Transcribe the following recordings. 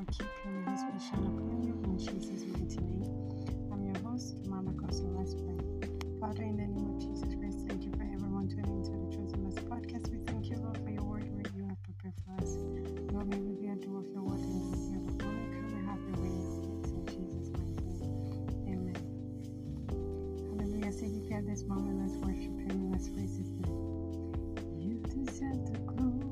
Lord keep him and his face shine upon you in Jesus' mighty name. I'm your host, Mama Kosso. Let's pray. Father, in the name of Jesus Christ, thank you for everyone tuning into the Chosen Vessel Podcast. We thank you, Lord, for your word that you have prepared for us. Lord, may we be a doer of your word and not hearers only. Come and have your way in us in Jesus' mighty name. Amen. Hallelujah. So you get this moment. Let's worship him and let's praise his name. You deserve the glory.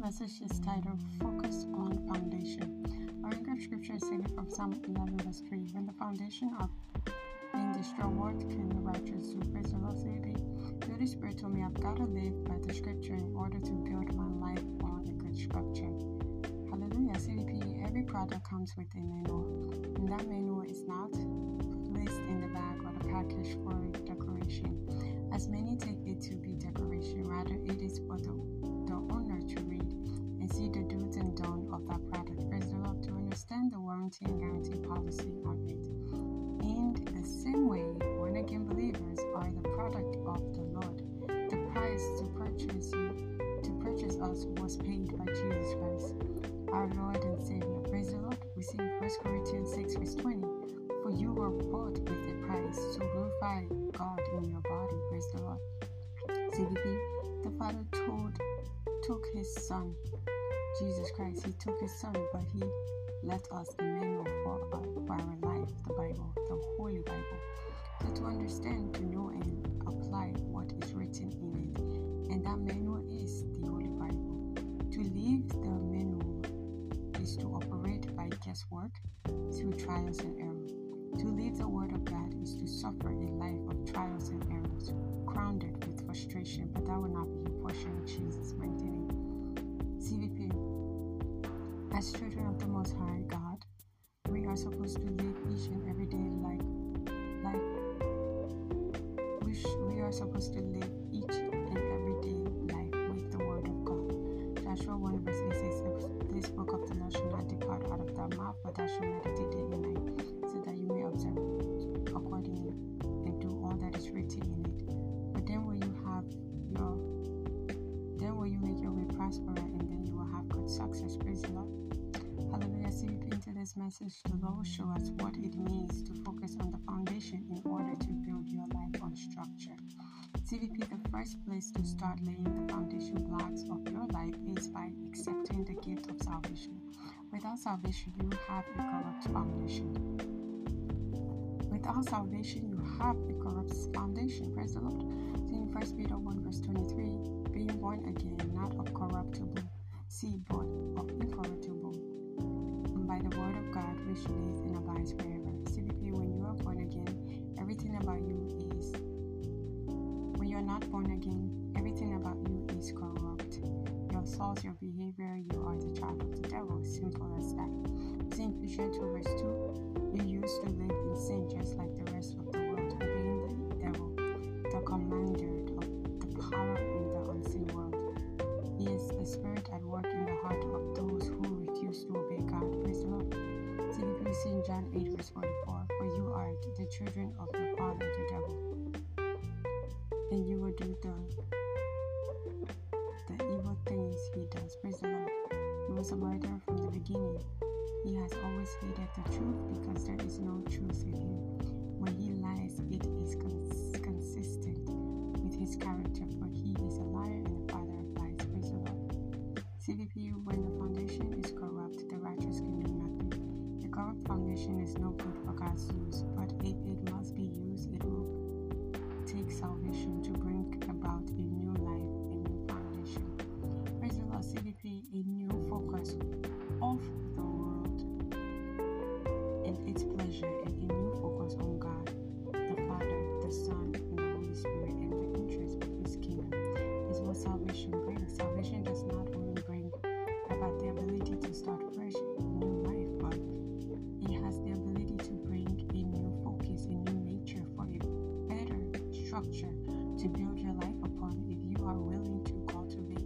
Message is titled Focus on Foundation. Our anchor scripture is taken from Psalm 11 verse 3. When the foundation of being destroyed, what can the righteous do? Praise the Lord, say thee. The Holy Spirit told me I've got to live by the scripture in order to build my life on a good structure. Hallelujah. CDP, every product comes with a manual, and that manual is not placed in the bag or the package for decoration, as many take it to be decoration. Rather, it is for the owner to read and see the do's and don'ts of that product. Praise the Lord, to understand the warranty and guarantee policy of it. In the same way, born again believers are the product of the Lord. The price to purchase us was paid by Jesus Christ, our Lord and Savior. Praise the Lord. We see in 1 Corinthians 6 verse 20, for you were bought with a price, so glorify God in your body. Praise the Lord. CVP, the Father took his son, Jesus Christ. He took his son, but he left us the manual for our life, the Bible, the Holy Bible. So to understand, to know, and apply what is written in it, and that manual is the Holy Bible. To live the manual is to operate by guesswork, through trials and errors. To live the word of God is to suffer a life of trials and errors, crowned with frustration, but that will not be your portion in Jesus' mighty name. CVP, as children of the Most High God, we are supposed to live each and every day life with the word of God. Joshua 1 verse 8 says, this book of the law shall not depart out of thy mouth, but thou shalt meditate day and night, so that you may observe accordingly and do all that is written in it. But then will you make your way prosperous, and then you will have good success. Praise the Lord. Hallelujah. See, into this message, the Lord will show us what it means to focus on the foundation in order to build your life on structure. CVP, the first place to start laying the foundation blocks of your life is by accepting the gift of salvation. Without salvation, you have a corrupt foundation. Praise the Lord. So in 1 Peter 1 verse 23, being born again, not of corruptible seed, but of incorruptible, and by the word of God, which lives and abides forever. CVP, when you are born again, everything about you is corrupt. Your thoughts, your behavior, you are the child of the devil. Simple as that. St. Ephesians 2 verse 2, you used to live in sin just like the rest of the world, obeying the devil, the commander of the power in the unseen world. He is the spirit at work in the heart of those who refuse to obey God. Praise the Lord. is in John 8 verse 44, for you are the children of your father the devil, and you will do the evil things he does. Praise the Lord. He was a murderer from the beginning. He has always hated the truth because there is no truth in him. When he lies, it is consistent with his character, for he is a liar and the father of lies. Praise the Lord. CVP, when the foundation is corrupt, the righteous can do nothing. The corrupt foundation is no good for God's use, but if it must be used, it will take salvation to bring about a new life, a new foundation. Praise the Lord, CVP, a new focus of the world and its pleasure, and a new focus on God, the Father, the Son, and the Holy Spirit, and the interest of His kingdom is what salvation brings. Salvation does not only bring about the ability to start fresh a new life, but it has the ability to bring a new focus, a new nature for a better structure to build your life upon if you are willing to cultivate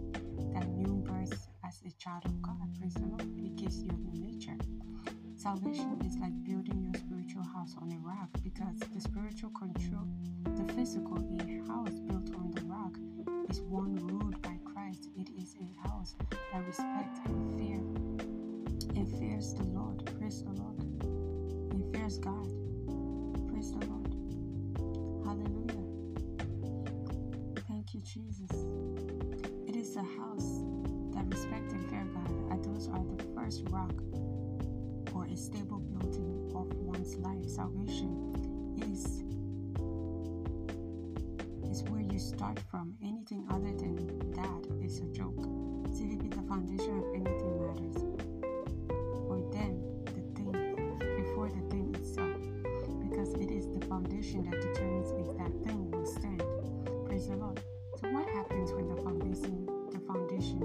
that new birth as a child of God. Praise the Lord. It gives you a new nature. Salvation is like building your spiritual house on a rock, because the spiritual control the physical. A house built on the rock is one ruled by Christ. It is a house that respects and fears the Lord. Praise the Lord. It fears God. Praise the Lord. Hallelujah. Thank you, Jesus. It is a house that respects and fears God, and those are the first rock, a stable building of one's life. Salvation is where you start from. Anything other than that is a joke. CVP, the foundation of anything matters, or then the thing before the thing itself, because it is the foundation that determines if that thing will stand. Praise the Lord. So what happens when the foundation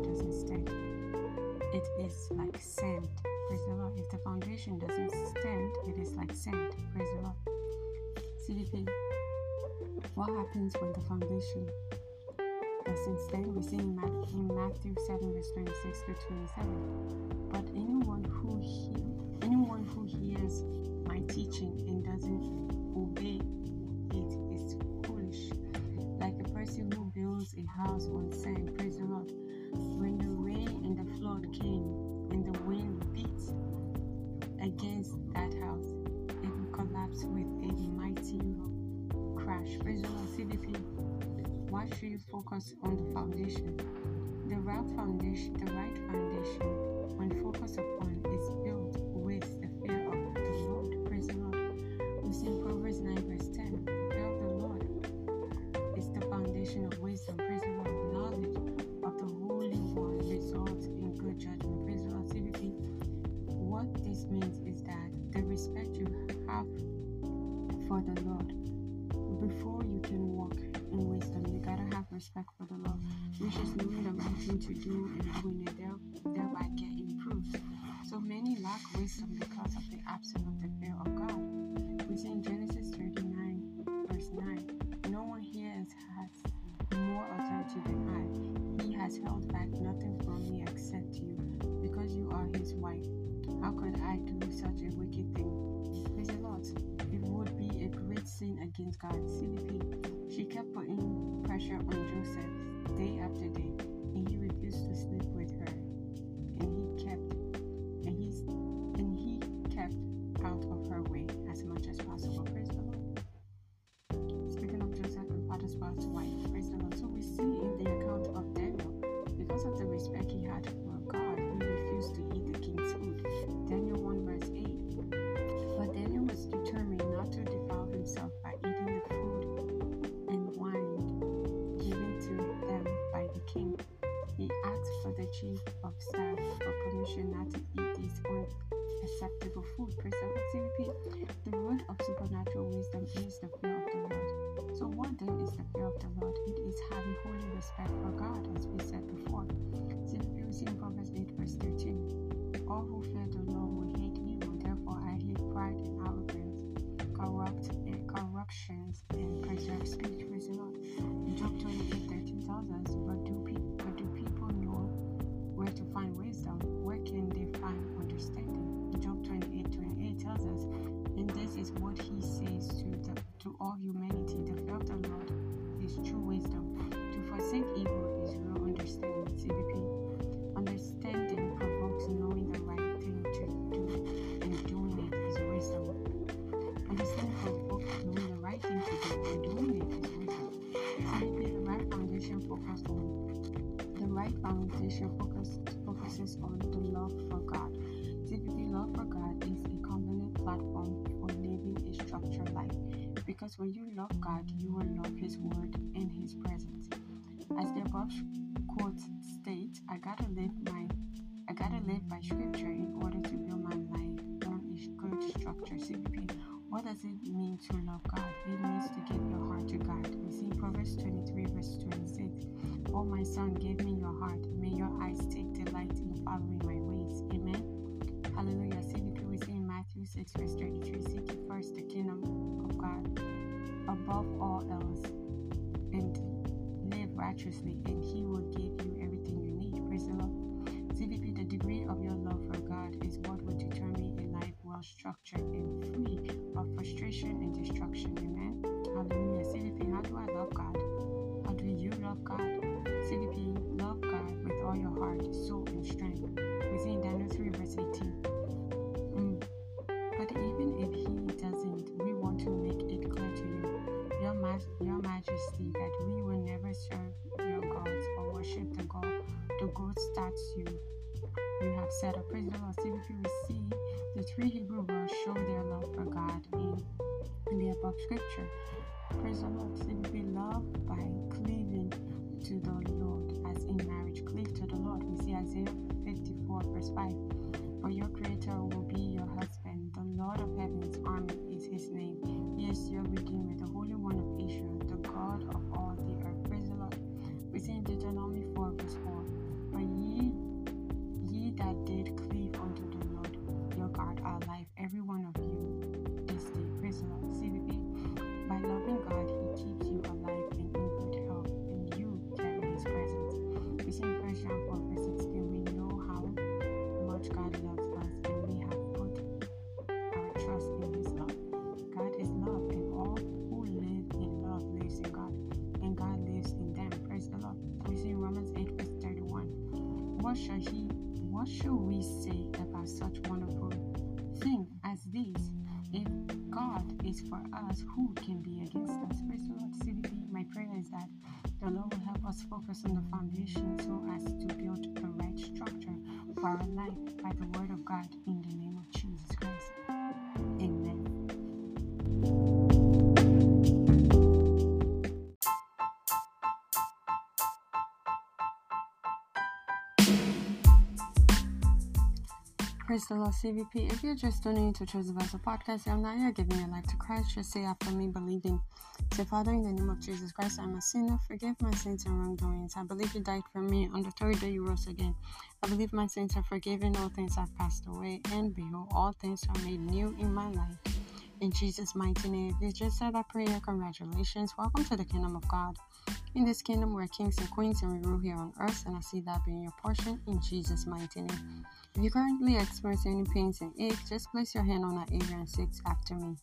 doesn't stand? It is like sand. Praise the Lord. If the foundation doesn't stand, it is like sand. Praise the Lord. CVP, what happens when the foundation doesn't stand? We see in Matthew 7 verse 26 to 27. But anyone who hears my teaching and doesn't obey it is foolish, like a person who builds a house on sand. Praise the Lord. When the rain and the flood came, and the wind beats against that house, it will collapse with a mighty crash. Praise the Lord. CVP, why should you focus on the foundation? The right foundation, when focused upon, is built with the fear of the Lord. Praise the Lord. We see in Proverbs 9 verse 10, the fear of the Lord is the foundation of wisdom. Praise the Lord. Knowledge of the Holy One results in good judgment. What this means is that the respect you have for the Lord, before you can walk in wisdom, you gotta have respect for the Lord, which is knowing the right thing to do and doing it, thereby get improved. So many lack wisdom because of the absence of the fear of God. We see in Genesis 39 verse 9, no one here has more authority than I. He has held back nothing from me except you, because you are his wife. How could I do such a wicked thing? Praise the Lord. It would be a great sin against God. CVP, she kept putting pressure on Joseph day after day, and he refused to sleep with her, and he kept out of her way as much as possible. Praise the Lord. Speaking of Joseph and Potiphar's wife, praise the Lord. So we see in the account of Daniel, because of the respect he had for God, he refused to eat the king's food. Daniel 1 verse 8. But Daniel was determined not to defile himself by eating the food and wine given to them by the king. He asked for the chief of staff for permission not to eat this unacceptable food. Praise the Lord. CVP, the root of supernatural wisdom is the fear of the Lord. So what then is the fear of the Lord? It is having holy respect for God, as we said before. CVP, we see in Proverbs 8 verse 13. All who fear the Lord will hate evil, therefore I hate pride and arrogance, corruptions, and perverse speech. Praise the Lord. Job 28:13 tells us, but do people know where to find wisdom? Where can they find understanding? Job 28:28 tells is what he says to all humanity. The love of the Lord is true wisdom. To forsake evil is real understanding. CBP. Understanding provokes knowing the right thing to do, and doing it is wisdom. Understanding provokes knowing the right thing to do, and doing it is wisdom. CBP, the right foundation focused on the right foundation focuses on the love for God. CBP, love for God is a convenient platform for living a structured life. Because when you love God, you will love His word and His presence. As the above quote states, I gotta live by scripture in order to build my life on a good structure. CBP. What does it mean to love God? It means to give your heart to God. We see Proverbs 23 verse 26. Oh my son, give me your heart. May your eyes take delight in following my ways. Amen. Hallelujah. CBP, we see in Matthew 6 verse 33. Seek ye first the kingdom of God above all else, and live righteously, and He will give you everything you need. Praise the Lord. CBP, the degree of your love for God is what will determine a life well structured and free of frustration and destruction. Amen. Hallelujah. CBP, how do I love God? How do you love God? CBP, love God with all your heart, soul, and strength. We see in Daniel 3 verse 18. But even if He doesn't, we want to make it clear to you, your Majesty, that we will never serve your gods or worship the God. The gold statue you have set up. Praise the Lord. CBP, we see the three Hebrew words show their love for God in the above scripture. Praise the Lord. CBP, love by cleaving to the Lord, as in marriage. Cleave to the Lord. We see Isaiah 54 verse 5. For your Creator will be your husband. The Lord of Heaven's army is His name. He is your Redeemer, the Holy One of Israel, the God of all the earth. Praise the Lord. We see in Deuteronomy 4 verse 4. That did cleave unto the Lord your God our life, every one of you this day. Praise the Lord. CBP, by loving God, He keeps you alive and in good health, and you carry His presence. We see in 1 John 4 verse 16, we know how much God loves us, and we have put our trust in His love. God is love, and all who live in love lives in God, and God lives in them. Praise the Lord. We see in Romans 8 verse 31. What shall we say about such wonderful thing as this? If God is for us, who can be against us? Praise the Lord. CBP, my prayer is that the Lord will help us focus on the foundation so as to build the right structure for our life by the word of God in the name of Jesus Christ. Amen. Praise the Lord. CVP. If you're just tuning into Chosen Vessel Podcast, I'm not here giving your life to Christ. Just say after me, believing. Say, Father, in the name of Jesus Christ, I'm a sinner. Forgive my sins and wrongdoings. I believe You died for me. On the third day You rose again. I believe my sins are forgiven. All things have passed away. And behold, all things are made new in my life. In Jesus' mighty name. If you just said that prayer, congratulations. Welcome to the kingdom of God. In this kingdom, we're kings and queens, and we rule here on earth. And I see that being your portion in Jesus' mighty name. If you're currently experiencing any pains and aches, just place your hand on that area and say after me.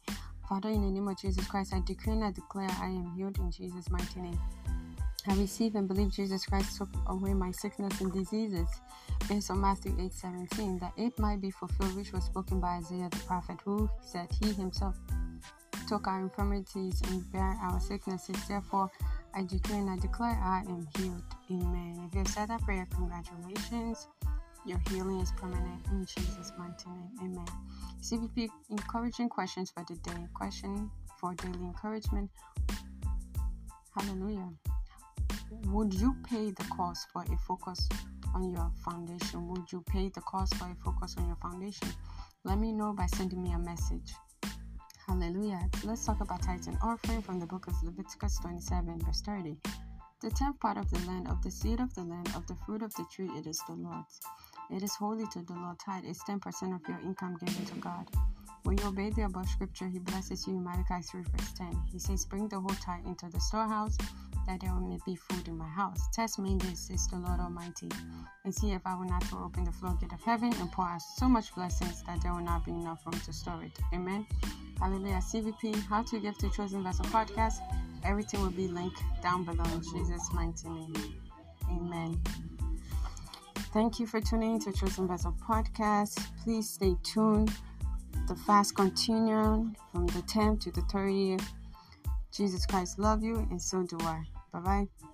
Father, in the name of Jesus Christ, I decree and I declare I am healed in Jesus' mighty name. I receive and believe Jesus Christ took away my sickness and diseases. Based on Matthew 8:17, that it might be fulfilled which was spoken by Isaiah the prophet, who said He Himself took our infirmities and bare our sicknesses. Therefore, I decree and I declare I am healed. Amen. If you have said that prayer, congratulations. Your healing is permanent in Jesus' mighty name. Amen. CBP, encouraging questions for the day. Question for daily encouragement. Hallelujah. Would you pay the cost for a focus on your foundation? Would you pay the cost for a focus on your foundation? Let me know by sending me a message. Hallelujah. Let's talk about tithes and offering from the book of Leviticus 27 verse 30. The tenth part of the land, of the seed of the land, of the fruit of the tree, it is the Lord's. It is holy to the Lord. Tithe is 10% of your income given to God. When you obey the above scripture, He blesses you in Malachi 3 verse 10. He says, bring the whole tithe into the storehouse, that there may be food in my house. Test me this, says the Lord Almighty, and see if I will not throw open the floodgate of heaven and pour out so much blessings that there will not be enough room to store it. Amen. Hallelujah. CVP, how to give to Chosen Vessel Podcast. Everything will be linked down below in Jesus' mighty name. Amen. Thank you for tuning in to Chosen Vessel Podcast. Please stay tuned. The fast continues from the 10th to the 30th. Jesus Christ love you, and so do I. Bye-bye.